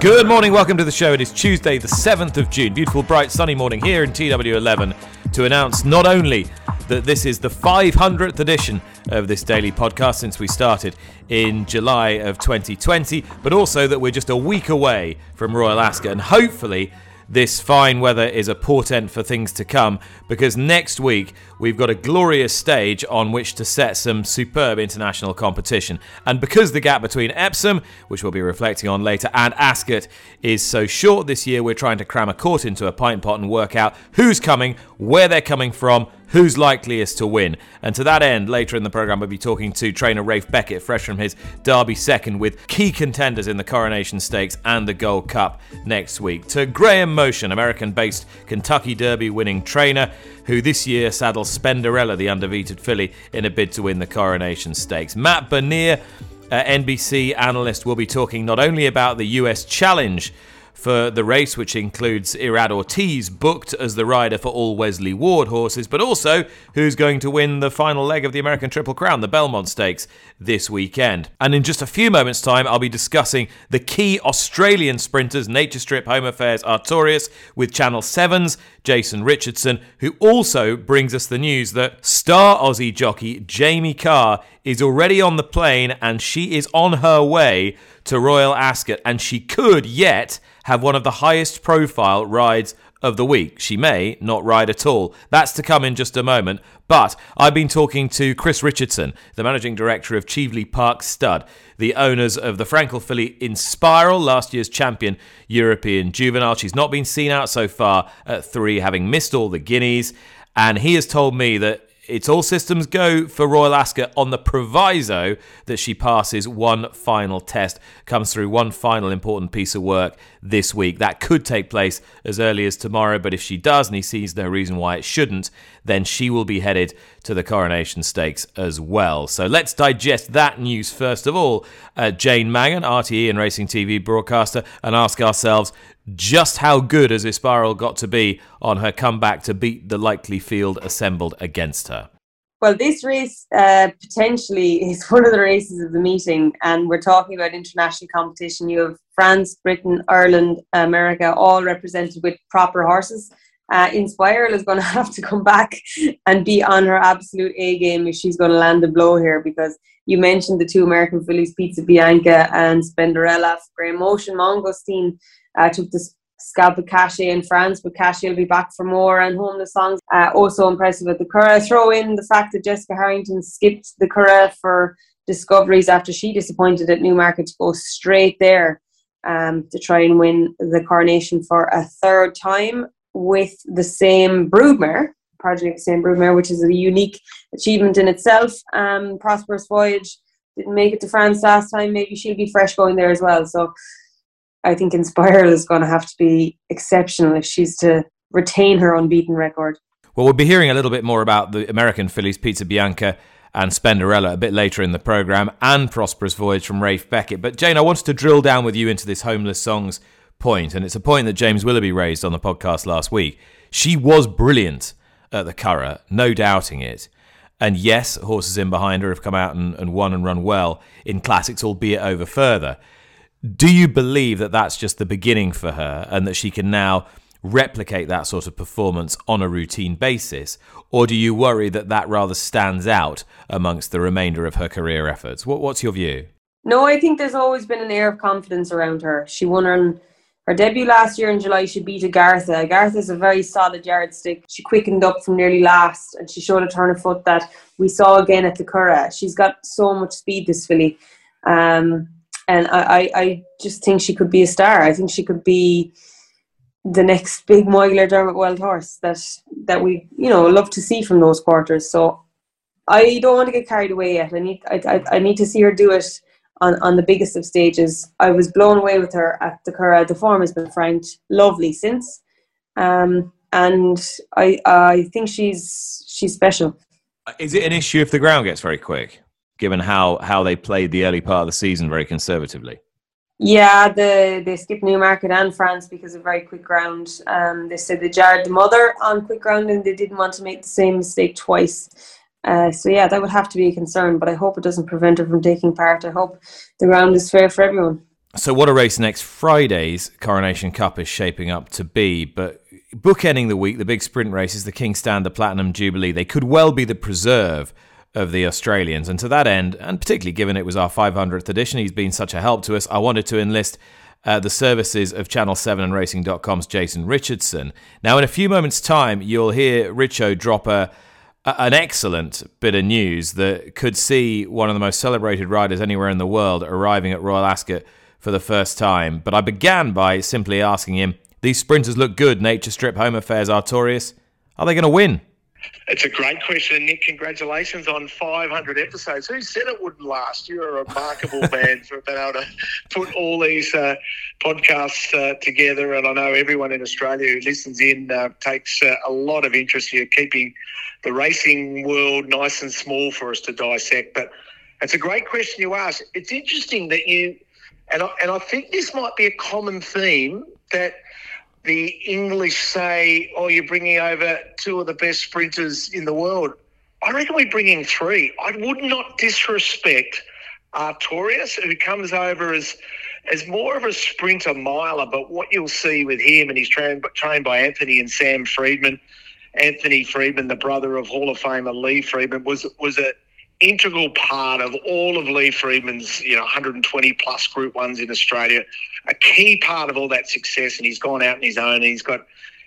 Good morning, welcome to the show. It is Tuesday the 7th of June, beautiful bright sunny morning here in TW11 to announce not only that this is the 500th edition of this daily podcast since we started in July of 2020, but also that we're just a week away from Royal Ascot, and hopefully this fine weather is a portent for things to come, because next week we've got a glorious stage on which to set some superb international competition. And because the gap between Epsom, which we'll be reflecting on later, and Ascot is so short this year, we're trying to cram a quart into a pint pot and work out who's coming, where they're coming from, who's likeliest to win. And to that end, later in the programme, we'll be talking to trainer Rafe Beckett, fresh from his Derby second, with key contenders in the Coronation Stakes and the Gold Cup next week. To Graham Motion, American-based Kentucky Derby winning trainer, who this year saddles Spenderella, the unbeaten filly, in a bid to win the Coronation Stakes. Matt Bernier, NBC analyst, will be talking not only about the US Challenge for the race, which includes Irad Ortiz booked as the rider for all Wesley Ward horses, but also who's going to win the final leg of the American Triple Crown, the Belmont Stakes, this weekend. And in just a few moments' time, I'll be discussing the key Australian sprinters, Nature Strip, Home Affairs, Artorius, with Channel 7's Jason Richardson, who also brings us the news that star Aussie jockey Jamie Carr is already on the plane, and she is on her way to Royal Ascot, and she could yet have one of the highest profile rides of the week. She may not ride at all. That's to come in just a moment. But I've been talking to Chris Richardson, the managing director of Cheveley Park Stud, the owners of the Frankel filly Inspiral, last year's champion European juvenile. She's not been seen out so far at 3, having missed all the guineas. And he has told me that it's all systems go for Royal Ascot on the proviso that she passes one final test, comes through one final important piece of work this week. That could take place as early as tomorrow, but if she does, and he sees no reason why it shouldn't, then she will be headed to the Coronation Stakes as well. So let's digest that news first of all. Jane Mangan, RTE and Racing TV broadcaster, and ask ourselves just how good has Inspiral got to be on her comeback to beat the likely field assembled against her? Well, this race potentially is one of the races of the meeting, and we're talking about international competition. You have France, Britain, Ireland, America, all represented with proper horses. Inspiral is going to have to come back and be on her absolute A game if she's going to land the blow here, because you mentioned the two American fillies, Pizza Bianca and Spenderella. Graham Motion, Mongo's team took the scalp of Cachet in France, but Cachet will be back for more, and Homeless Songs also impressive at the Curragh. Throw in the fact that Jessica Harrington skipped the Curragh for Discoveries after she disappointed at Newmarket to go straight there to try and win the Coronation for a third time with the same broodmare, progeny of the same broodmare, which is a unique achievement in itself. Prosperous Voyage didn't make it to France last time. Maybe she'll be fresh going there as well. So I think Inspiral is going to have to be exceptional if she's to retain her unbeaten record. Well, we'll be hearing a little bit more about the American fillies, Pizza Bianca and Spenderella, a bit later in the programme, and Prosperous Voyage from Rafe Beckett. But Jane, I wanted to drill down with you into this Homeless Songs point, and it's a point that James Willoughby raised on the podcast last week. She was brilliant at the Curragh, no doubting it. And yes, horses in behind her have come out and won and run well in classics, albeit over further. Do you believe that that's just the beginning for her, and that she can now replicate that sort of performance on a routine basis? Or do you worry that that rather stands out amongst the remainder of her career efforts? What's your view? No, I think there's always been an air of confidence around her. She won her debut last year in July. She beat Agartha. Agartha's a very solid yardstick. She quickened up from nearly last, and she showed a turn of foot that we saw again at the Curragh. She's got so much speed, this filly. And I just think she could be a star. I think she could be the next big Moigler Dermot Weld horse that we love to see from those quarters. So I don't want to get carried away yet. I need to see her do it on the biggest of stages. I was blown away with her at the Curragh. The form has been, frank, lovely since. And I think she's special. Is it an issue if the ground gets very quick, given how they played the early part of the season very conservatively? Yeah, they skipped Newmarket and France because of very quick ground. They said they jarred the mother on quick ground and they didn't want to make the same mistake twice. So yeah, that would have to be a concern, but I hope it doesn't prevent her from taking part. I hope the round is fair for everyone. So what a race next Friday's Coronation Cup is shaping up to be, but bookending the week, the big sprint race is the King's Stand, the Platinum Jubilee. They could well be the preserve of the Australians, and to that end, and particularly given it was our 500th edition, he's been such a help to us, I wanted to enlist the services of Channel 7 and Racing.com's Jason Richardson. Now, in a few moments' time, you'll hear Richo drop an excellent bit of news that could see one of the most celebrated riders anywhere in the world arriving at Royal Ascot for the first time. But I began by simply asking him, these sprinters look good, Nature Strip, Home Affairs, Artorius, are they going to win? It's a great question, Nick. Congratulations on 500 episodes. Who said it wouldn't last? You're a remarkable man for being able to put all these podcasts together. And I know everyone in Australia who listens in takes a lot of interest. You're keeping the racing world nice and small for us to dissect. But it's a great question you asked. It's interesting that you, and I think this might be a common theme, that the English say, oh, you're bringing over two of the best sprinters in the world. I reckon we're bringing three. I would not disrespect Artorius, who comes over as more of a sprinter miler, but what you'll see with him, and he's trained by Anthony and Sam Friedman. Anthony Friedman, the brother of Hall of Famer Lee Friedman, was an integral part of all of Lee Friedman's 120-plus Group 1s in Australia, a key part of all that success, and he's gone out on his own. He's got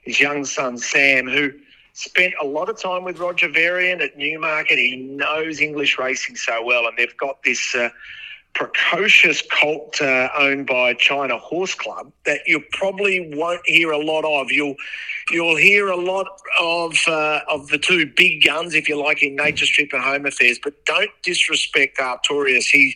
his young son, Sam, who spent a lot of time with Roger Varian at Newmarket. He knows English racing so well, and they've got this precocious colt owned by China Horse Club that you probably won't hear a lot of. You'll hear a lot of the two big guns, if you like, in Nature Strip and Home Affairs, but don't disrespect Artorius. He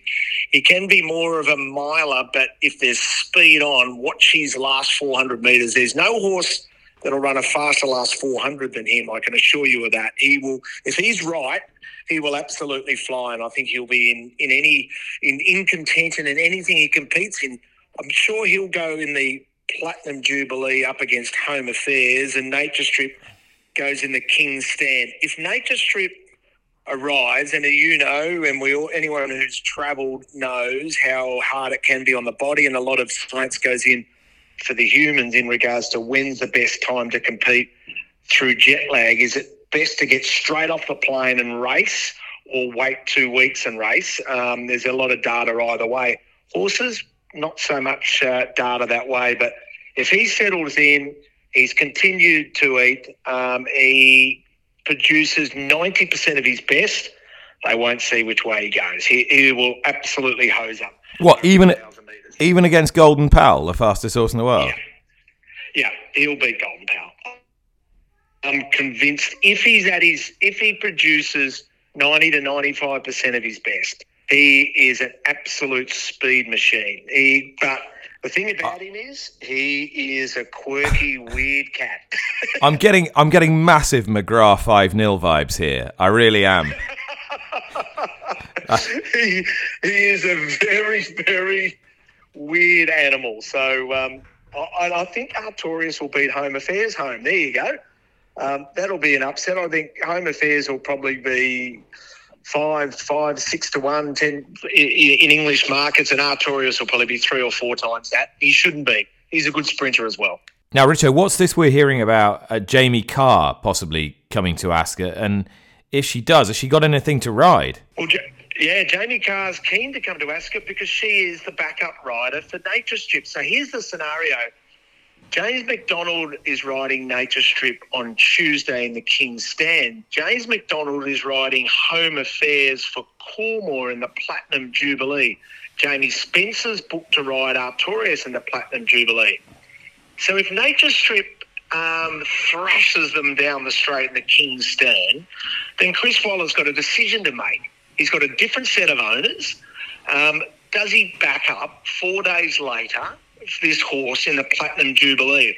can be more of a miler, but if there's speed on, watch his last 400 metres. There's no horse that'll run a faster last 400 than him, I can assure you of that. He will, if he's right, he will absolutely fly, and I think he'll be in contention in anything he competes in. I'm sure he'll go in the Platinum Jubilee up against Home Affairs, and Nature Strip goes in the King's Stand. If Nature Strip arrives, and anyone who's travelled knows how hard it can be on the body, and a lot of science goes in for the humans in regards to when's the best time to compete through jet lag. Is it best to get straight off the plane and race, or wait 2 weeks and race? There's a lot of data either way. Horses, not so much data that way, but if he settles in, he's continued to eat. He produces 90% of his best. They won't see which way he goes. He will absolutely hose up. What, even against Golden Pal, the fastest horse in the world? Yeah, he'll beat Golden Pal. I'm convinced if he produces 90 to 95% of his best. He is an absolute speed machine. But the thing about him is he is a quirky, weird cat. I'm getting massive McGrath 5-0 vibes here. I really am. He is a very, very weird animal. So I think Artorius will beat Home Affairs home. There you go. That'll be an upset. I think Home Affairs will probably be 5-6 to 1, 10 in English markets, and Artorius will probably be 3 or 4 times that. He shouldn't be. He's a good sprinter as well. Now, Richo, what's this we're hearing about Jamie Carr possibly coming to Ascot? And if she does, has she got anything to ride? Well, Jamie Carr's keen to come to Ascot because she is the backup rider for Nature Strip. So here's the scenario. James McDonald is riding Nature Strip on Tuesday in the King's Stand. James McDonald is riding Home Affairs for Cormore in the Platinum Jubilee. Jamie Spencer's booked to ride Artorius in the Platinum Jubilee. So if Nature Strip thrashes them down the straight in the King's Stand, then Chris Waller's got a decision to make. He's got a different set of owners. does he back up 4 days later this horse in the Platinum Jubilee?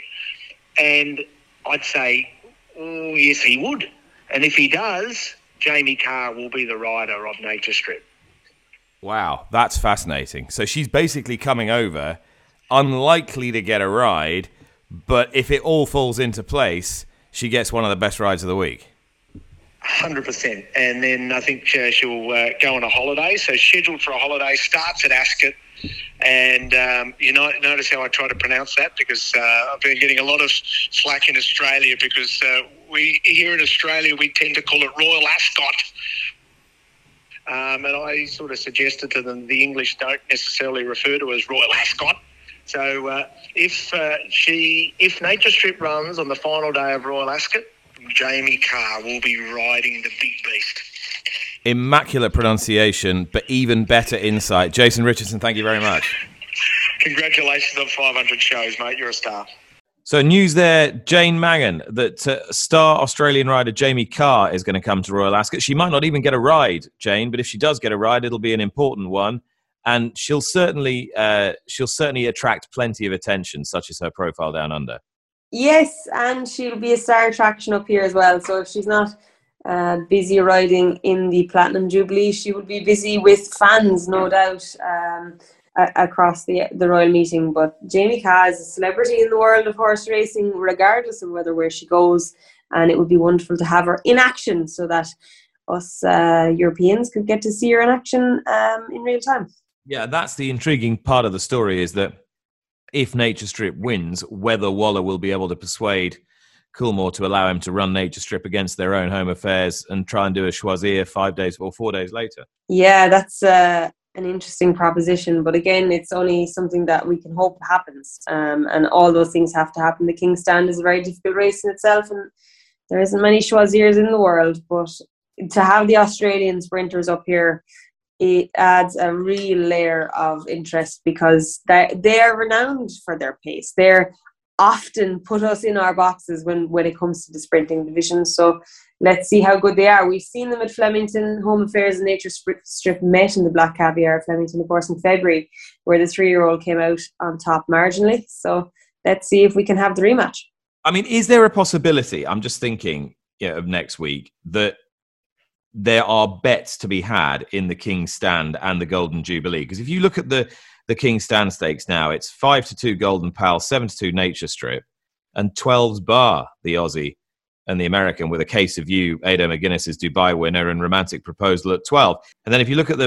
And I'd say, oh, yes, he would. And if he does, Jamie Carr will be the rider of Nature Strip. Wow, that's fascinating. So she's basically coming over, unlikely to get a ride, but if it all falls into place, she gets one of the best rides of the week. 100%. And then I think she'll go on a holiday. So scheduled for a holiday, starts at Ascot. And you notice how I try to pronounce that, because I've been getting a lot of slack in Australia, because we here in Australia, we tend to call it Royal Ascot. And I sort of suggested to them the English don't necessarily refer to it as Royal Ascot. So if Nature Strip runs on the final day of Royal Ascot, Jamie Carr will be riding the big beast. Immaculate pronunciation, but even better insight. Jason Richardson, thank you very much. Congratulations on 500 shows, mate. You're a star. So news there, Jane Mangan, that star Australian rider Jamie Carr is going to come to Royal Ascot. She might not even get a ride, Jane, but if she does get a ride, it'll be an important one. And she'll certainly attract plenty of attention, such as her profile down under. Yes, and she'll be a star attraction up here as well. So if she's not busy riding in the Platinum Jubilee, she will be busy with fans, no doubt, across the Royal meeting. But Jamie Carr is a celebrity in the world of horse racing, regardless of where she goes. And it would be wonderful to have her in action, so that us Europeans could get to see her in action in real time. Yeah, that's the intriguing part of the story, is that if Nature Strip wins, whether Waller will be able to persuade Coolmore to allow him to run Nature Strip against their own Home Affairs and try and do a Choisir 5 days or 4 days later. Yeah, that's an interesting proposition. But again, it's only something that we can hope happens. And all those things have to happen. The King's Stand is a very difficult race in itself, and there isn't many Choisirs in the world. But to have the Australian sprinters up here, it adds a real layer of interest, because they're renowned for their pace. They're often put us in our boxes when it comes to the sprinting division. So let's see how good they are. We've seen them at Flemington. Home Affairs and Nature Strip met in the Black Caviar at Flemington, of course, in February, where the three-year-old came out on top marginally. So let's see if we can have the rematch. I mean, is there a possibility, I'm just thinking of next week, that there are bets to be had in the King's Stand and the Golden Jubilee? Because if you look at the King's Stand stakes now, it's 5-2 Golden Pal, 7-2 Nature Strip, and 12's Bar, the Aussie and the American, with A Case of You, Ada McGuinness's Dubai winner, and Romantic Proposal at 12. And then if you look at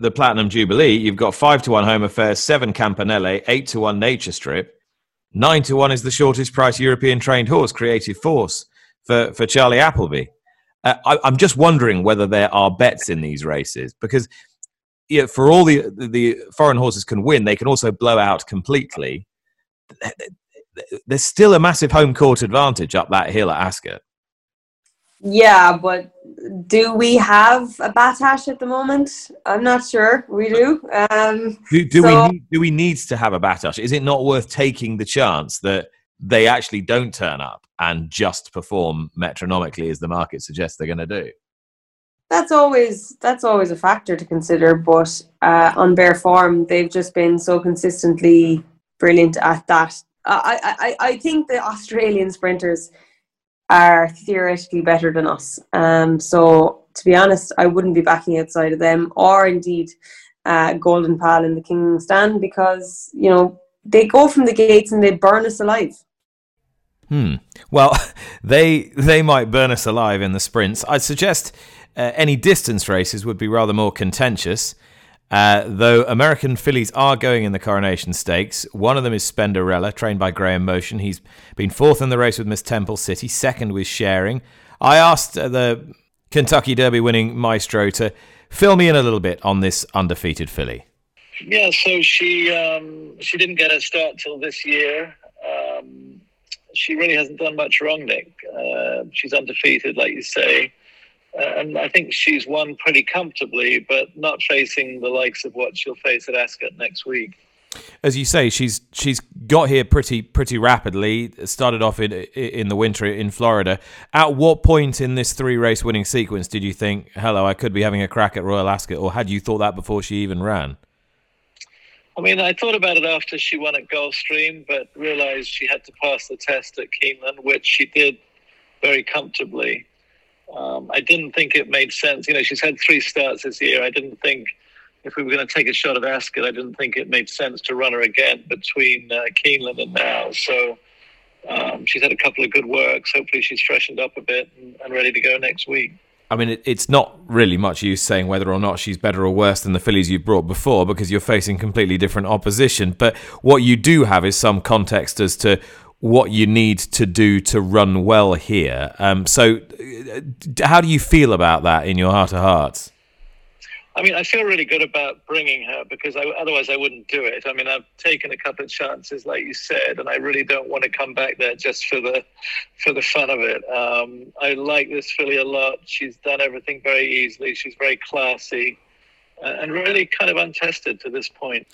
the Platinum Jubilee, you've got 5-1 Home Affairs, 7 Campanelle, 8-1 Nature Strip, 9-1 is the shortest price European trained horse, Creative Force, for Charlie Appleby. I'm just wondering whether there are bets in these races, because for all the foreign horses can win, they can also blow out completely. There's still a massive home court advantage up that hill at Ascot. Yeah, but do we have a batash at the moment? I'm not sure we do. Do we need to have a batash? Is it not worth taking the chance that they actually don't turn up and just perform metronomically as the market suggests they're going to do? That's always a factor to consider, but on bare form, they've just been so consistently brilliant at that. I think the Australian sprinters are theoretically better than us. So, to be honest, I wouldn't be backing outside of them, or indeed Golden Pal in the King's Stand, because, they go from the gates and they burn us alive. Well, they might burn us alive in the sprints. I'd suggest any distance races would be rather more contentious, though American fillies are going in the Coronation Stakes. One of them is Spenderella, trained by Graham Motion. He's been fourth in the race with Miss Temple City, second with Sharing. I asked the Kentucky Derby winning Maestro to fill me in a little bit on this undefeated filly. Yeah, so she didn't get a start till this year. She really hasn't done much wrong, Nick. She's undefeated, like you say. And I think she's won pretty comfortably, but not facing the likes of what she'll face at Ascot next week. As you say, she's got here pretty rapidly, started off in the winter in Florida. At what point in this three-race winning sequence did you think, hello, I could be having a crack at Royal Ascot, or had you thought that before she even ran? I mean, I thought about it after she won at Gulfstream, but realised she had to pass the test at Keeneland, which she did very comfortably. I didn't think it made sense. You know, she's had three starts this year. I didn't think, if we were going to take a shot at Ascot, I didn't think it made sense to run her again between Keeneland and now. So she's had a couple of good works. Hopefully she's freshened up a bit and ready to go next week. I mean, it's not really much use saying whether or not she's better or worse than the fillies you've brought before, because you're facing completely different opposition. But what you do have is some context as to what you need to do to run well here. So how do you feel about that in your heart of hearts? I mean, I feel really good about bringing her, because otherwise I wouldn't do it. I mean, I've taken a couple of chances, like you said, and I really don't want to come back there just for the fun of it. I like this filly a lot. She's done everything very easily. She's very classy and really kind of untested to this point.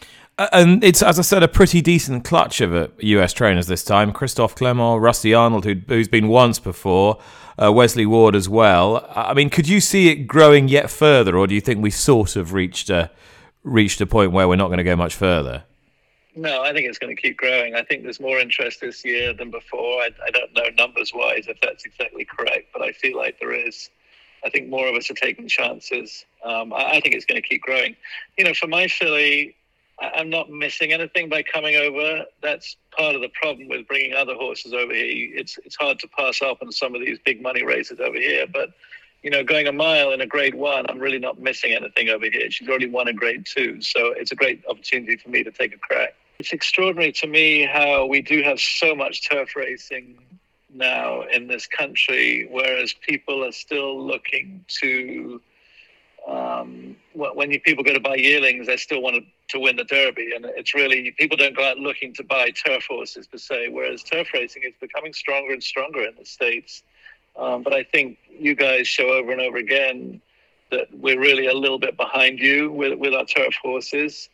And it's, as I said, a pretty decent clutch of US trainers this time. Christophe Clement, Rusty Arnold, who's been once before, Wesley Ward as well. I mean, could you see it growing yet further, or do you think we sort of reached a point where we're not going to go much further? No, I think it's going to keep growing. I think there's more interest this year than before. I don't know numbers-wise if that's exactly correct, but I feel like there is. I think more of us are taking chances. I think it's going to keep growing. You know, for my filly, I'm not missing anything by coming over. That's part of the problem with bringing other horses over here. It's hard to pass up on some of these big money races over here. But, you know, going a mile in a Grade 1, I'm really not missing anything over here. She's already won a Grade 2, so it's a great opportunity for me to take a crack. It's extraordinary to me how we do have so much turf racing now in this country, whereas people are still looking to... when people go to buy yearlings, they still want to win the Derby, and it's really, people don't go out looking to buy turf horses per se, whereas turf racing is becoming stronger and stronger in the States. But I think you guys show over and over again that we're really a little bit behind you with our turf horses.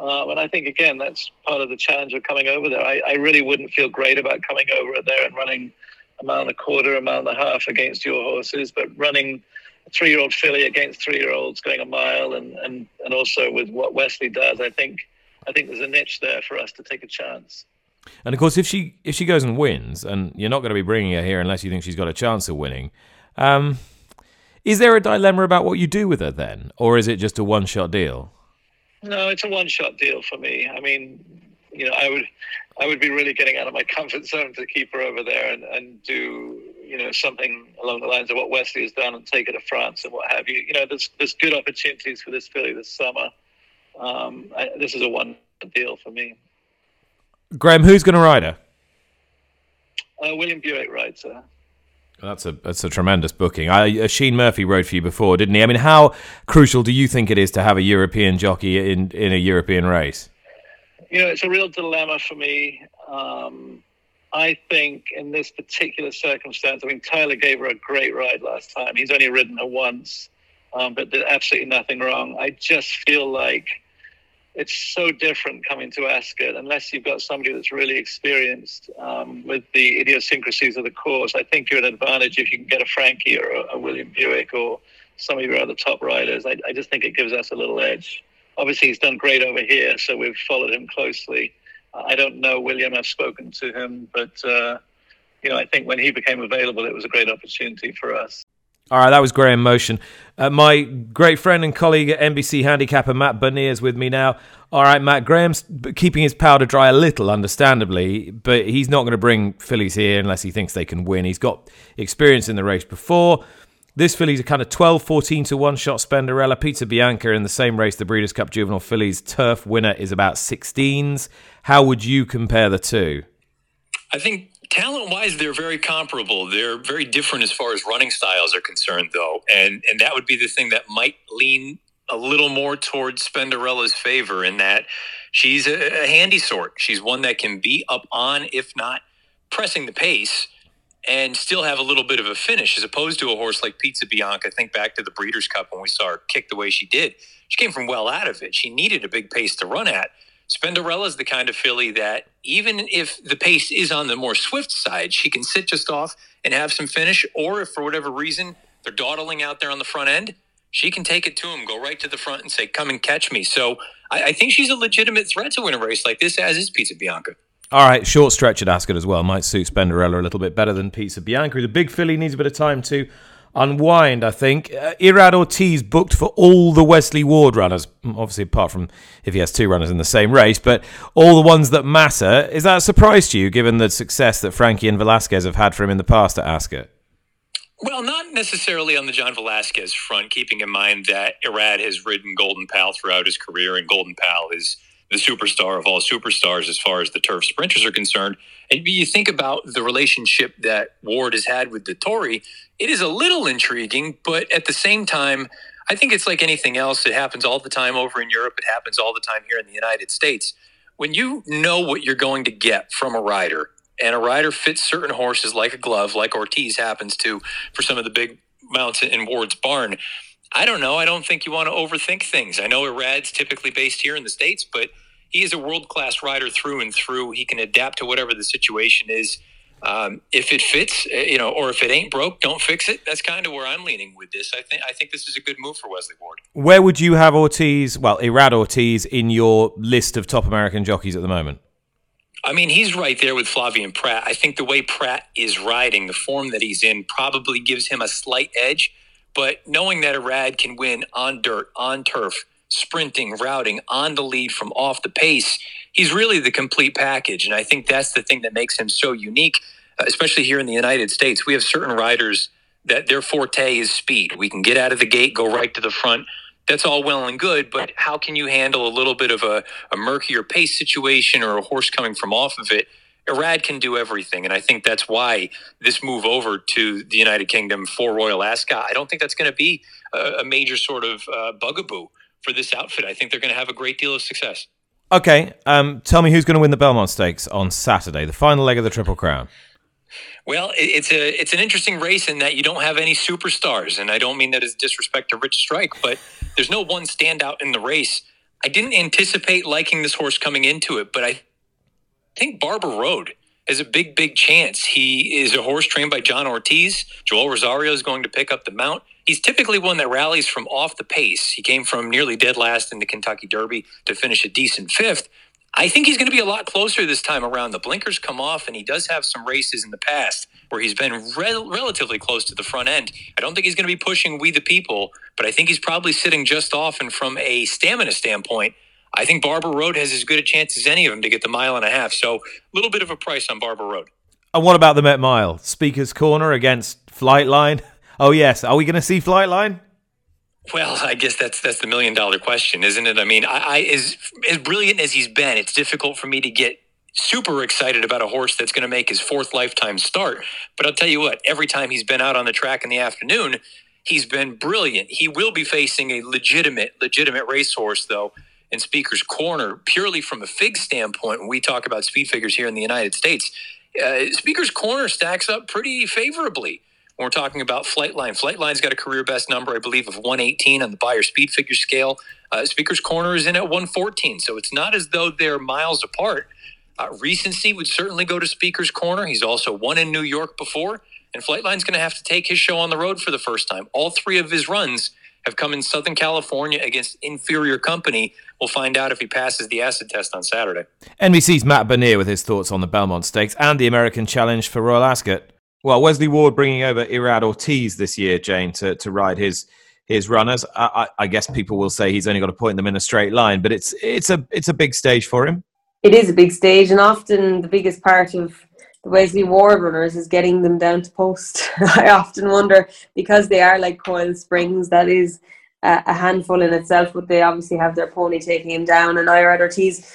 And I think, again, that's part of the challenge of coming over there. I really wouldn't feel great about coming over there and running a mile and a quarter, a mile and a half against your horses, but running a 3-year-old filly against 3-year-olds going a mile, and also with what Wesley does, I think there's a niche there for us to take a chance. And of course, if she goes and wins, and you're not going to be bringing her here unless you think she's got a chance of winning, is there a dilemma about what you do with her then, or is it just a one-shot deal? No, it's a one-shot deal for me. I mean, you know, I would be really getting out of my comfort zone to keep her over there and do, you know, something along the lines of what Wesley has done and take it to France and what have you. You know, there's good opportunities for this filly this summer. This is a one deal for me. Graham, who's going to ride her? William Buick rides her. That's a tremendous booking. Sheen Murphy rode for you before, didn't he? I mean, how crucial do you think it is to have a European jockey in a European race? You know, it's a real dilemma for me. I think in this particular circumstance, I mean, Tyler gave her a great ride last time. He's only ridden her once, but did absolutely nothing wrong. I just feel like it's so different coming to Ascot, unless you've got somebody that's really experienced with the idiosyncrasies of the course. I think you're at an advantage if you can get a Frankie or a William Buick or some of your other top riders. I just think it gives us a little edge. Obviously, he's done great over here, so we've followed him closely. I don't know William. I've spoken to him, but you know, I think when he became available, it was a great opportunity for us. All right, that was Graham Motion. My great friend and colleague at NBC Handicapper, Matt Bernier, is with me now. All right, Matt, Graham's keeping his powder dry a little, understandably, but he's not going to bring fillies here unless he thinks they can win. He's got experience in the race before. This filly's a kind of 12-14 to one-shot Spenderella. Pizza Bianca in the same race, the Breeders' Cup Juvenile Fillies Turf winner, is about 16s. How would you compare the two? I think talent-wise, they're very comparable. They're very different as far as running styles are concerned, though. And that would be the thing that might lean a little more towards Spenderella's favor, in that she's a handy sort. She's one that can be up on, if not pressing the pace, and still have a little bit of a finish, as opposed to a horse like Pizza Bianca. Think back to the Breeders' Cup when we saw her kick the way she did. She came from well out of it. She needed a big pace to run at. Spenderella's the kind of filly that, even if the pace is on the more swift side, she can sit just off and have some finish, or if for whatever reason they're dawdling out there on the front end, she can take it to him, go right to the front and say, come and catch me. So I think she's a legitimate threat to win a race like this, as is Pizza Bianca. All right, short stretch at Ascot as well. Might suit Spenderella a little bit better than Pizza Bianca. The big filly needs a bit of time to unwind, I think. Irad Ortiz booked for all the Wesley Ward runners, obviously apart from if he has two runners in the same race, but all the ones that matter. Is that a surprise to you, given the success that Frankie and Velasquez have had for him in the past at Ascot? Well, not necessarily on the John Velasquez front, keeping in mind that Irad has ridden Golden Pal throughout his career, and Golden Pal is the superstar of all superstars as far as the turf sprinters are concerned. And you think about the relationship that Ward has had with the Tory, it is a little intriguing, but at the same time, I think it's like anything else. It happens all the time over in Europe. It happens all the time here in the United States. When you know what you're going to get from a rider, and a rider fits certain horses like a glove, like Ortiz happens to for some of the big mounts in Ward's barn, I don't know. I don't think you want to overthink things. I know Irad's typically based here in the States, but he is a world-class rider through and through. He can adapt to whatever the situation is. If it fits, or if it ain't broke, don't fix it. That's kind of where I'm leaning with this. I think this is a good move for Wesley Ward. Where would you have Irad Ortiz in your list of top American jockeys at the moment? I mean, he's right there with Flavian Pratt. I think the way Pratt is riding, the form that he's in, probably gives him a slight edge. But knowing that Irad can win on dirt, on turf, sprinting, routing, on the lead from off the pace, he's really the complete package. And I think that's the thing that makes him so unique, especially here in the United States. We have certain riders that their forte is speed. We can get out of the gate, go right to the front. That's all well and good, but how can you handle a little bit of a murkier pace situation or a horse coming from off of it? Irad can do everything, and I think that's why this move over to the United Kingdom for Royal Ascot, I don't think that's going to be a major sort of bugaboo for this outfit. I think they're going to have a great deal of success. Okay, tell me who's going to win the Belmont Stakes on Saturday, the final leg of the Triple Crown. Well, it's an interesting race in that you don't have any superstars, and I don't mean that as disrespect to Rich Strike, but there's no one standout in the race. I didn't anticipate liking this horse coming into it, but I think Barber Road is a big, big chance. He is a horse trained by John Ortiz. Joel Rosario is going to pick up the mount. He's typically one that rallies from off the pace. He came from nearly dead last in the Kentucky Derby to finish a decent fifth. I think he's going to be a lot closer this time around. The blinkers come off, and he does have some races in the past where he's been relatively close to the front end. I don't think he's going to be pushing We the People, but I think he's probably sitting just off, and from a stamina standpoint, I think Barber Road has as good a chance as any of them to get the mile and a half. So a little bit of a price on Barber Road. And what about the Met Mile? Speaker's Corner against Flightline? Oh, yes. Are we going to see Flightline? Well, I guess that's the $1 million question, isn't it? I mean, as brilliant as he's been, it's difficult for me to get super excited about a horse that's going to make his fourth lifetime start. But I'll tell you what, every time he's been out on the track in the afternoon, he's been brilliant. He will be facing a legitimate racehorse, though, in Speaker's Corner, purely from a FIG standpoint. When we talk about speed figures here in the United States, Speaker's Corner stacks up pretty favorably. When we're talking about Flightline, Flightline's got a career best number, I believe, of 118 on the buyer speed figure scale. Speaker's Corner is in at 114, so it's not as though they're miles apart. Recency would certainly go to Speaker's Corner. He's also won in New York before, and Flightline's going to have to take his show on the road for the first time. All three of his runs have come in Southern California against inferior company. We'll find out if he passes the acid test on Saturday. NBC's Matt Bernier with his thoughts on the Belmont Stakes and the American Challenge for Royal Ascot. Well, Wesley Ward bringing over Irad Ortiz this year, Jane, to ride his runners. I guess people will say he's only got to point them in a straight line, but it's a big stage for him. It is a big stage, and often the biggest part of the Wesley Ward runners is getting them down to post. I often wonder, because they are like coil springs, that is a handful in itself, but they obviously have their pony taking him down. And Irad Ortiz,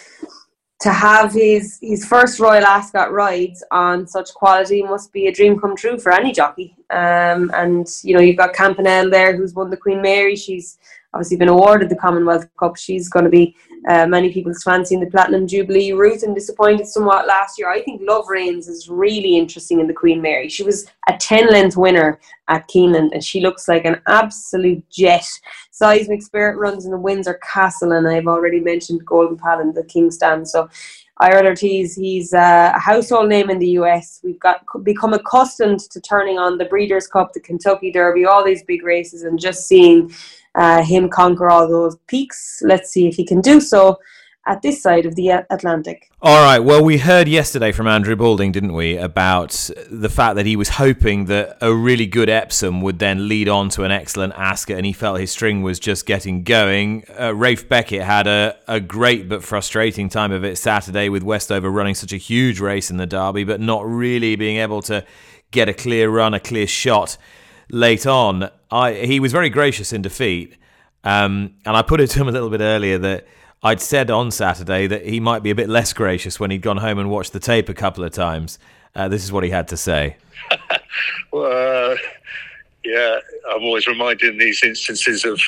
to have his first Royal Ascot rides on such quality must be a dream come true for any jockey. And, you've got Campanelle there, who's won the Queen Mary. She's obviously been awarded the Commonwealth Cup. She's going to be many people's fancy in the Platinum Jubilee. Ruth and disappointed somewhat last year. I think Love Reigns is really interesting in the Queen Mary. She was a 10-length winner at Keeneland, and she looks like an absolute jet. Seismic Spirit runs in the Windsor Castle, and I've already mentioned Golden Pal and the King's Stand. So Irad Ortiz, he's a household name in the US. We've become accustomed to turning on the Breeders' Cup, the Kentucky Derby, all these big races, and just seeing him conquer all those peaks. Let's see if he can do so at this side of the Atlantic. All right. Well, we heard yesterday from Andrew Balding, didn't we, about the fact that he was hoping that a really good Epsom would then lead on to an excellent Ascot, and he felt his string was just getting going. Rafe Beckett had a great but frustrating time of it Saturday, with Westover running such a huge race in the Derby, but not really being able to get a clear run, a clear shot late on. He was very gracious in defeat, and I put it to him a little bit earlier that I'd said on Saturday that he might be a bit less gracious when he'd gone home and watched the tape a couple of times. This is what he had to say. Well, yeah, I'm always reminded in these instances of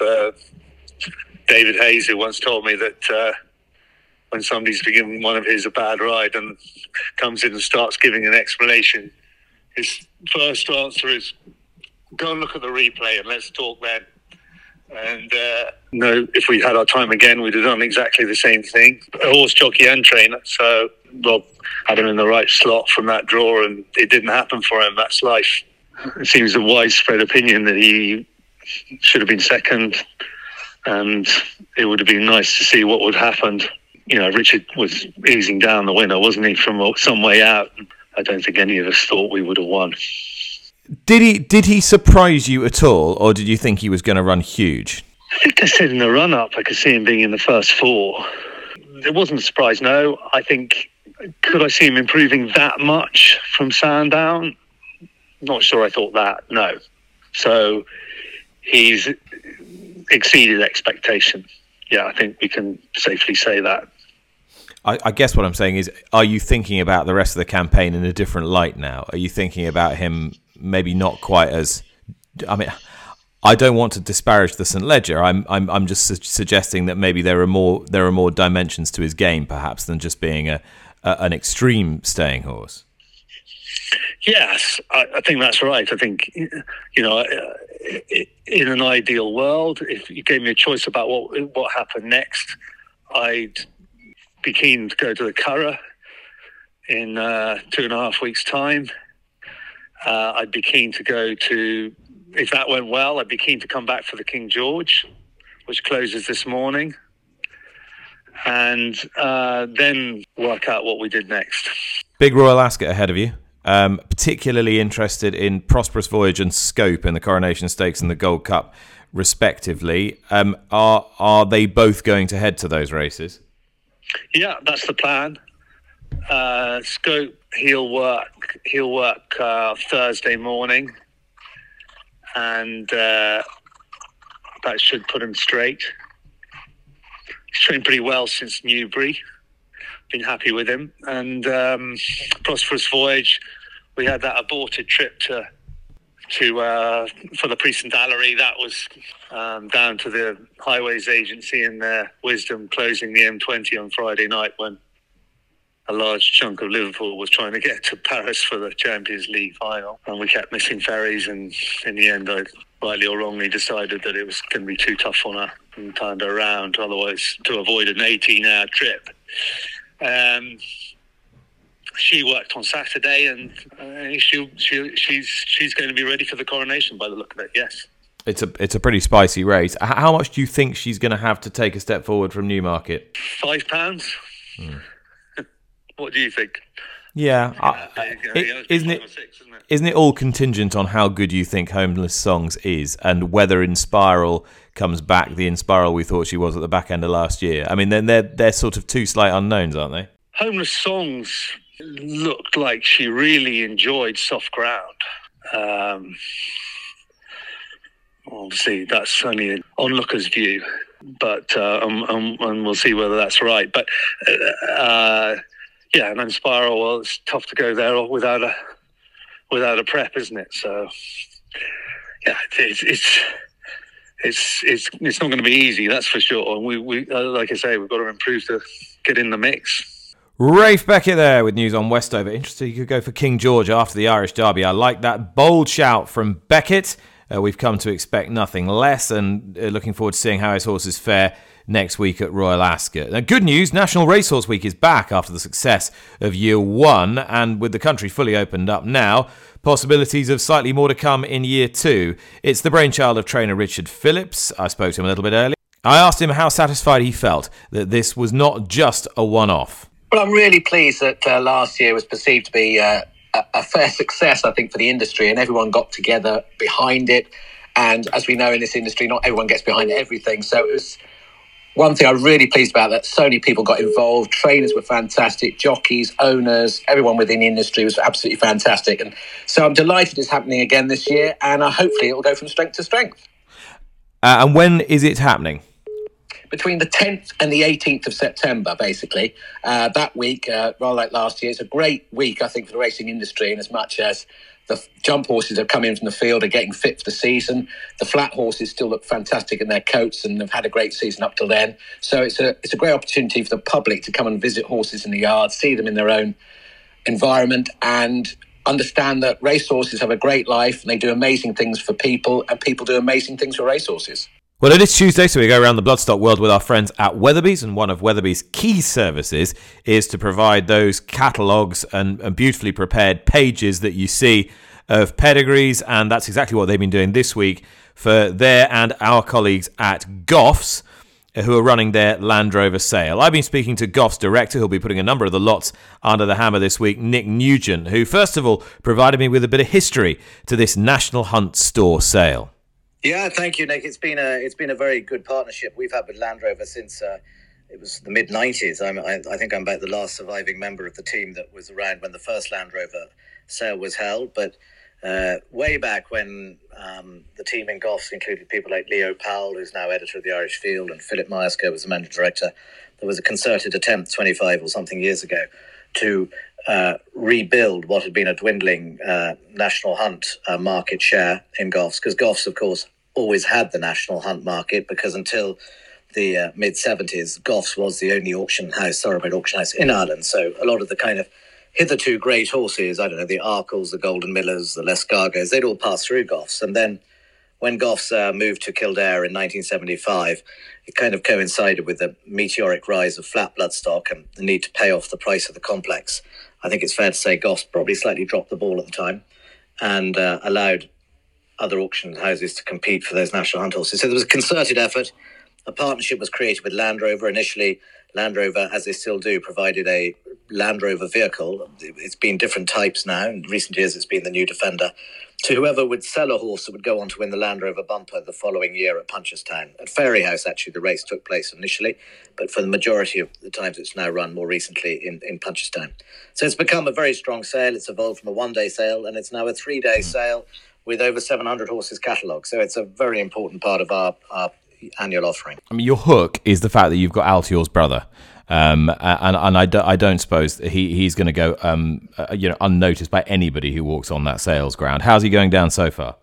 David Hayes, who once told me that when somebody's given one of his a bad ride and comes in and starts giving an explanation, his first answer is, go and look at the replay and let's talk then. And no, if we had our time again, we'd have done exactly the same thing. A horse, jockey and trainer. So Rob had him in the right slot from that draw, and it didn't happen for him. That's life. It seems a widespread opinion that he should have been second, and it would have been nice to see what would have happened. You know, Richard was easing down the winner, wasn't he, from some way out. I don't think any of us thought we would have won. Did he surprise you at all, or did you think he was going to run huge? I think I said in the run-up I could see him being in the first four. It wasn't a surprise, no. I think, could I see him improving that much from Sandown? Not sure I thought that, no. So he's exceeded expectation. Yeah, I think we can safely say that. I guess what I'm saying is, are you thinking about the rest of the campaign in a different light now? Are you thinking about him maybe not quite as... I mean, I don't want to disparage the St Ledger. I'm just suggesting that maybe there are more dimensions to his game, perhaps, than just being an extreme staying horse. Yes, I think that's right. I think, you know, in an ideal world, if you gave me a choice about what happened next, I'd be keen to go to the Curragh in 2.5 weeks' time. I'd be keen to go to, if that went well, I'd be keen to come back for the King George, which closes this morning, and then work out what we did next. Big Royal Ascot ahead of you. Particularly interested in Prosperous Voyage and Scope in the Coronation Stakes and the Gold Cup, respectively. Are they both going to head to those races? Yeah, that's the plan. Scope, he'll work Thursday morning, and that should put him straight. He's trained pretty well since Newbury. Been happy with him. And Prosperous Voyage, we had that aborted trip to for the Priest and Dallery. That was down to the Highways Agency in their wisdom, closing the M20 on Friday night when a large chunk of Liverpool was trying to get to Paris for the Champions League final, and we kept missing ferries, and in the end I rightly or wrongly decided that it was going to be too tough on her and turned her around, otherwise to avoid an 18-hour trip. She worked on Saturday, and she's going to be ready for the Coronation by the look of it. Yes, it's a pretty spicy race. How much do you think she's going to have to take a step forward from Newmarket? £5. Mm. What do you think? Yeah, isn't it all contingent on how good you think Homeless Songs is, and whether Inspiral comes back the Inspiral we thought she was at the back end of last year? I mean, then they're sort of two slight unknowns, aren't they? Homeless Songs looked like she really enjoyed soft ground. Obviously, that's only an onlooker's view, but and we'll see whether that's right. But yeah, and Inspiral, well, it's tough to go there without a prep, isn't it? So yeah, it's not going to be easy, that's for sure. And we like I say, we've got to improve to get in the mix. Rafe Beckett there with news on Westover. Interesting, you could go for King George after the Irish Derby. I like that bold shout from Beckett. We've come to expect nothing less, and looking forward to seeing how his horses fare next week at Royal Ascot. Now, good news, National Racehorse Week is back after the success of year one, and with the country fully opened up now, possibilities of slightly more to come in year two. It's the brainchild of trainer Richard Phillips. I spoke to him a little bit earlier. I asked him how satisfied he felt that this was not just a one-off. Well, I'm really pleased that last year was perceived to be a fair success, I think, for the industry, and everyone got together behind it. And as we know in this industry, not everyone gets behind everything. So it was one thing I'm really pleased about, that so many people got involved. Trainers were fantastic, jockeys, owners, everyone within the industry was absolutely fantastic. And so I'm delighted it's happening again this year, and hopefully it will go from strength to strength. And when is it happening? Between the 10th and the 18th of September, basically. That week, rather like last year, it's a great week, I think, for the racing industry, in as much as the jump horses have come in from the field, are getting fit for the season. The flat horses still look fantastic in their coats and have had a great season up till then. So it's a great opportunity for the public to come and visit horses in the yard, see them in their own environment, and understand that racehorses have a great life and they do amazing things for people, and people do amazing things for racehorses. Well, it is Tuesday, so we go around the bloodstock world with our friends at Weatherby's, and one of Weatherby's key services is to provide those catalogues and beautifully prepared pages that you see of pedigrees, and that's exactly what they've been doing this week for their and our colleagues at Goffs, who are running their Land Rover sale. I've been speaking to Goff's director, who'll be putting a number of the lots under the hammer this week, Nick Nugent, who first of all provided me with a bit of history to this National Hunt store sale. Yeah, thank you, Nick. It's been a very good partnership we've had with Land Rover since it was the mid-90s. I think I'm about the last surviving member of the team that was around when the first Land Rover sale was held, but way back when the team in Goffs included people like Leo Powell, who's now editor of the Irish Field, and Philip Myersco was the managing director, there was a concerted attempt 25 or something years ago to rebuild what had been a dwindling National Hunt market share in Goffs, because Goffs, of course, always had the National Hunt market, because until the mid-70s, Goffs was the only thoroughbred auction house in Ireland. So a lot of the kind of hitherto great horses, I don't know, the Arkles, the Golden Millers, the Lescargos, they'd all pass through Goffs. And then when Goffs moved to Kildare in 1975, it kind of coincided with the meteoric rise of flat bloodstock and the need to pay off the price of the complex. I think it's fair to say Goffs probably slightly dropped the ball at the time and allowed other auction houses to compete for those National Hunt horses. So there was a concerted effort. A partnership was created with Land Rover. Initially, Land Rover, as they still do, provided a Land Rover vehicle. It's been different types now. In recent years, it's been the new Defender. To whoever would sell a horse that would go on to win the Land Rover bumper the following year at Punchestown. At Fairy House, actually, the race took place initially, but for the majority of the times it's now run more recently in Punchestown. So it's become a very strong sale. It's evolved from a one-day sale, and it's now a three-day sale with over 700 horses catalogued. So it's a very important part of our annual offering. I mean, your hook is the fact that you've got Altior's brother. I don't suppose he's going to go unnoticed by anybody who walks on that sales ground. How's he going down so far?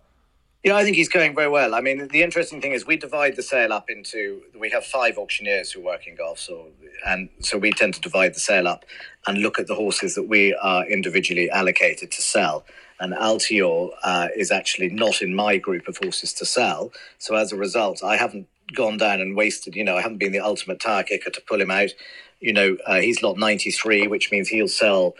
Yeah, I think he's going very well. I mean, the interesting thing is we divide the sale up into, we have five auctioneers who work in Goffs, and so we tend to divide the sale up and look at the horses that we are individually allocated to sell. And Altior is actually not in my group of horses to sell. So as a result, I haven't gone down and wasted, I haven't been the ultimate tire kicker to pull him out. He's lot 93, which means he'll sell,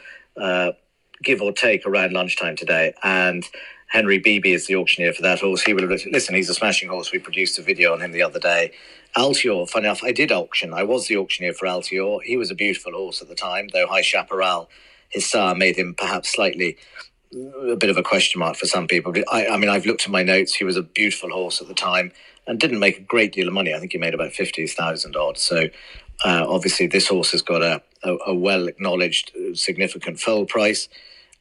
give or take, around lunchtime today. And Henry Beebe is the auctioneer for that horse. He will have, listen, he's a smashing horse. We produced a video on him the other day. Altior, funny enough, I did auction. I was the auctioneer for Altior. He was a beautiful horse at the time, though High Chaparral, his sire, made him perhaps slightly a bit of a question mark for some people. I mean, I've looked at my notes. He was a beautiful horse at the time and didn't make a great deal of money. I think he made about 50,000 odd. So obviously this horse has got a well-acknowledged significant foal price,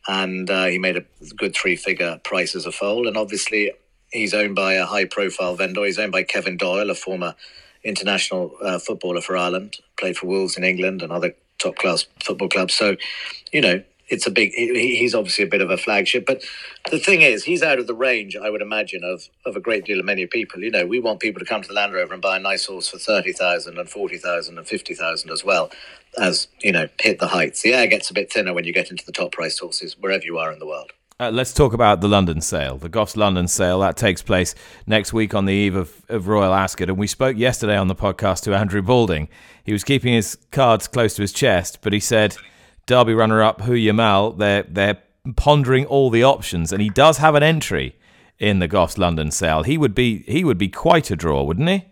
and he made a good three-figure price as a foal. And obviously he's owned by a high-profile vendor. He's owned by Kevin Doyle, a former international footballer for Ireland, played for Wolves in England and other top-class football clubs. So, it's a big, he's obviously a bit of a flagship, but the thing is, he's out of the range, I would imagine, of a great deal of many people. We want people to come to the Land Rover and buy a nice horse for 30,000 and 40,000 and 50,000, as well as, hit the heights. The air gets a bit thinner when you get into the top priced horses, wherever you are in the world. Let's talk about the London sale, the Goffs London sale. That takes place next week on the eve of Royal Ascot. And we spoke yesterday on the podcast to Andrew Balding. He was keeping his cards close to his chest, but he said, Derby runner-up, Hu Yamal, they're pondering all the options. And he does have an entry in the Goffs London sale. He would be quite a draw, wouldn't he?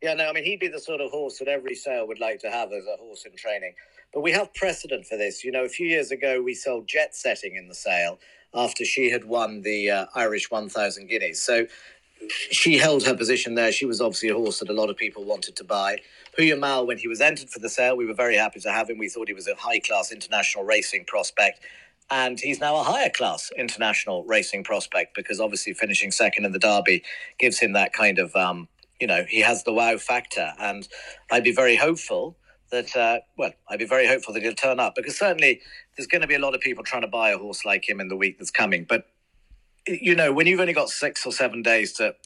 Yeah, no, I mean, he'd be the sort of horse that every sale would like to have as a horse in training. But we have precedent for this. You know, a few years ago, we sold Jet Setting in the sale after she had won the Irish 1,000 Guineas. So she held her position there. She was obviously a horse that a lot of people wanted to buy. Hu Yamal, when he was entered for the sale, we were very happy to have him. We thought he was a high-class international racing prospect. And he's now a higher-class international racing prospect because obviously finishing second in the Derby gives him that kind of, you know, he has the wow factor. And I'd be very hopeful that, that he'll turn up, because certainly there's going to be a lot of people trying to buy a horse like him in the week that's coming. But, you know, when you've only got 6 or 7 days to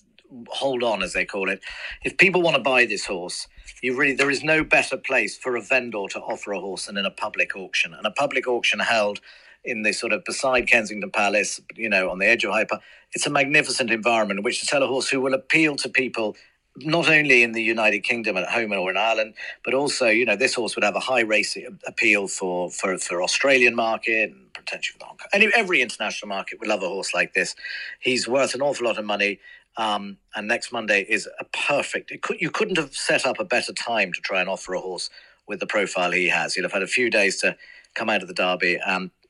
hold on, as they call it, if people want to buy this horse, there is no better place for a vendor to offer a horse than in a public auction. And a public auction held in the sort of beside Kensington Palace, you know, on the edge of Hyde Park, it's a magnificent environment in which to sell a horse who will appeal to people not only in the United Kingdom and at home or in Ireland, but also, you know, this horse would have a high racing appeal for Australian market and potentially for the Hong Kong. And every international market would love a horse like this. He's worth an awful lot of money. And next Monday is a perfect... You couldn't have set up a better time to try and offer a horse with the profile he has. You'll have had a few days to come out of the Derby.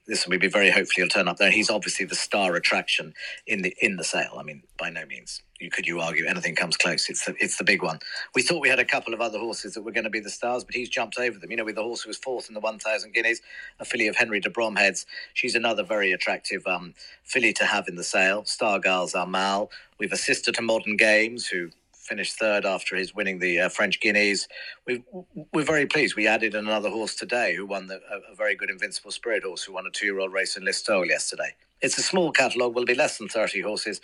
This will be very hopefully he'll turn up there. He's obviously the star attraction in the sale. I mean, by no means could you argue anything comes close. It's the big one. We thought we had a couple of other horses that were going to be the stars, but he's jumped over them. You know, with the horse who was fourth in the 1,000 Guineas, a filly of Henry de Bromhead's. She's another very attractive filly to have in the sale. Star Girls are Mal. We've assisted to Modern Games, who finished third after his winning the French Guineas. We're very pleased. We added another horse today who won a very good Invincible Spirit horse who won a 2-year-old race in Listowel yesterday. It's a small catalogue. Will be less than 30 horses,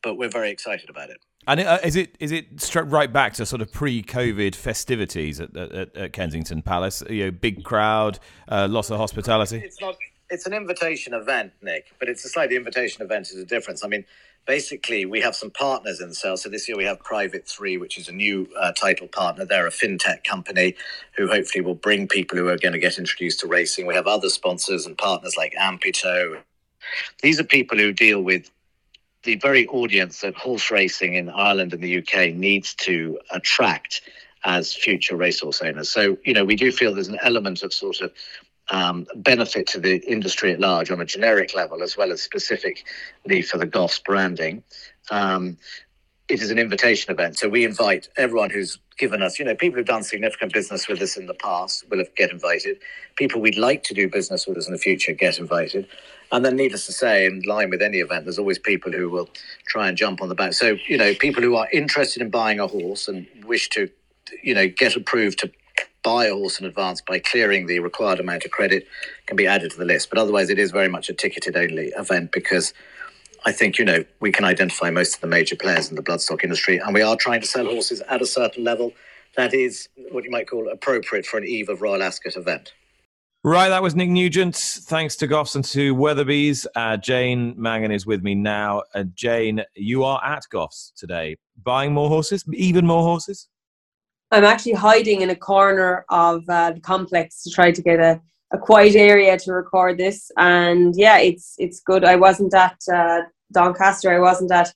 but we're very excited about it. And is it struck right back to sort of pre-COVID festivities at Kensington Palace? You know, big crowd, lots of hospitality. It's an invitation event, Nick, but it's a slightly invitation event is a difference. I mean, basically, we have some partners in the sale. So this year we have Private 3, which is a new title partner. They're a fintech company who hopefully will bring people who are going to get introduced to racing. We have other sponsors and partners like Ampito. These are people who deal with the very audience that horse racing in Ireland and the UK needs to attract as future racehorse owners. So, you know, we do feel there's an element of sort of benefit to the industry at large on a generic level, as well as specifically for the Goffs branding. It is an invitation event, so we invite everyone who's given us, you know, people who've done significant business with us in the past will get invited. People we'd like to do business with us in the future get invited. And then, needless to say, in line with any event, there's always people who will try and jump on the back. So, you know, people who are interested in buying a horse and wish to, you know, get approved to buy a horse in advance by clearing the required amount of credit can be added to the list. But otherwise, it is very much a ticketed-only event because I think, you know, we can identify most of the major players in the bloodstock industry, and we are trying to sell horses at a certain level that is what you might call appropriate for an eve of Royal Ascot event. Right, that was Nick Nugent. Thanks to Goffs and to Weatherby's. Jane Mangan is with me now. Jane, you are at Goffs today. Buying more horses? Even more horses? I'm actually hiding in a corner of the complex to try to get a quiet area to record this. And yeah, it's good. I wasn't at Doncaster. I wasn't at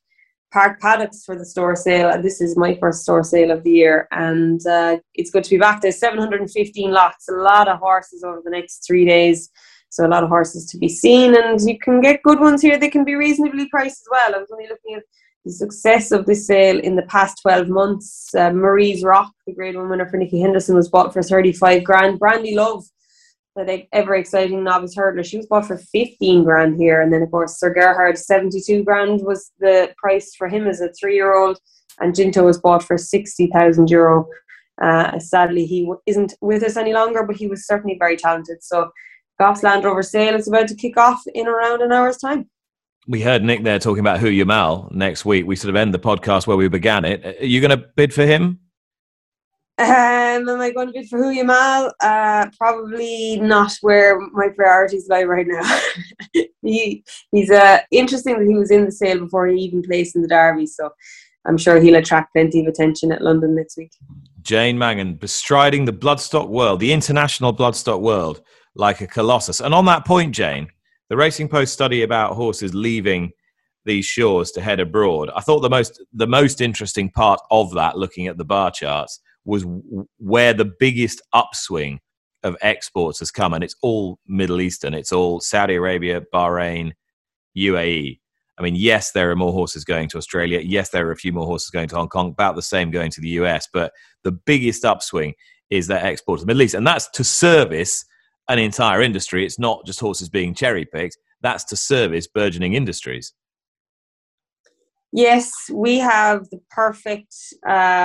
Park Paddocks for the store sale. This is my first store sale of the year. And it's good to be back. There's 715 lots, a lot of horses over the next 3 days. So a lot of horses to be seen. And you can get good ones here. They can be reasonably priced as well. I was only looking at the success of this sale in the past 12 months. Marie's Rock, the Grade 1 winner for Nicky Henderson, was bought for 35 grand. Brandy Love, that ever-exciting novice hurdler, she was bought for 15 grand here. And then, of course, Sir Gerhard, 72 grand was the price for him as a 3-year-old. And Ginto was bought for 60,000 euro. Sadly, he isn't with us any longer, but he was certainly very talented. So Goffs Land Rover sale is about to kick off in around an hour's time. We heard Nick there talking about Hu Yamal next week. We sort of end the podcast where we began it. Are you going to bid for him? Am I going to bid for Huya Mal? Probably not where my priorities lie right now. He's interesting that he was in the sale before he even placed in the Derby, so I'm sure he'll attract plenty of attention at London next week. Jane Mangan, bestriding the bloodstock world, the international bloodstock world, like a colossus. And on that point, Jane, the Racing Post study about horses leaving these shores to head abroad, I thought the most interesting part of that, looking at the bar charts, was where the biggest upswing of exports has come. And it's all Middle Eastern. It's all Saudi Arabia, Bahrain, UAE. I mean, yes, there are more horses going to Australia. Yes, there are a few more horses going to Hong Kong, about the same going to the US. But the biggest upswing is that export to the Middle East. And that's to service an entire industry. It's not just horses being cherry-picked. That's to service burgeoning industries. Yes, we have the perfect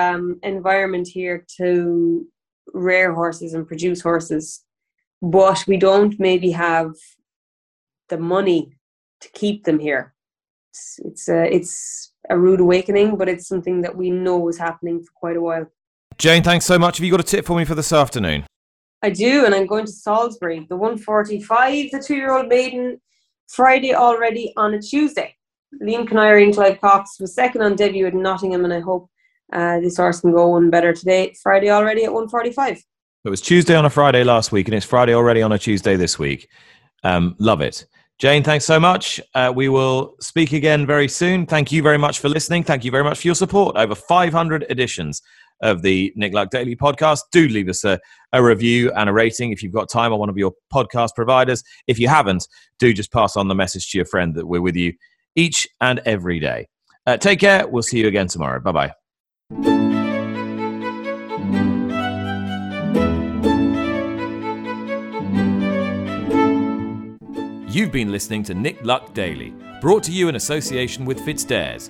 environment here to rear horses and produce horses. But we don't maybe have the money to keep them here. It's a rude awakening, but it's something that we know is happening for quite a while. Jane, thanks so much. Have you got a tip for me for this afternoon? I do, and I'm going to Salisbury. The 1:45, the 2-year-old maiden, Friday already on a Tuesday. Liam Canary and Clive Cox was second on debut at Nottingham, and I hope this horse can go one better today. Friday already at 1:45. It was Tuesday on a Friday last week, and it's Friday already on a Tuesday this week. Love it. Jane, thanks so much. We will speak again very soon. Thank you very much for listening. Thank you very much for your support. Over 500 editions of the Nick Luck Daily podcast. Do leave us a review and a rating if you've got time on one of your podcast providers. If you haven't, do just pass on the message to your friend that we're with you each and every day. Take care. We'll see you again tomorrow. Bye-bye. You've been listening to Nick Luck Daily, brought to you in association with FitzDares,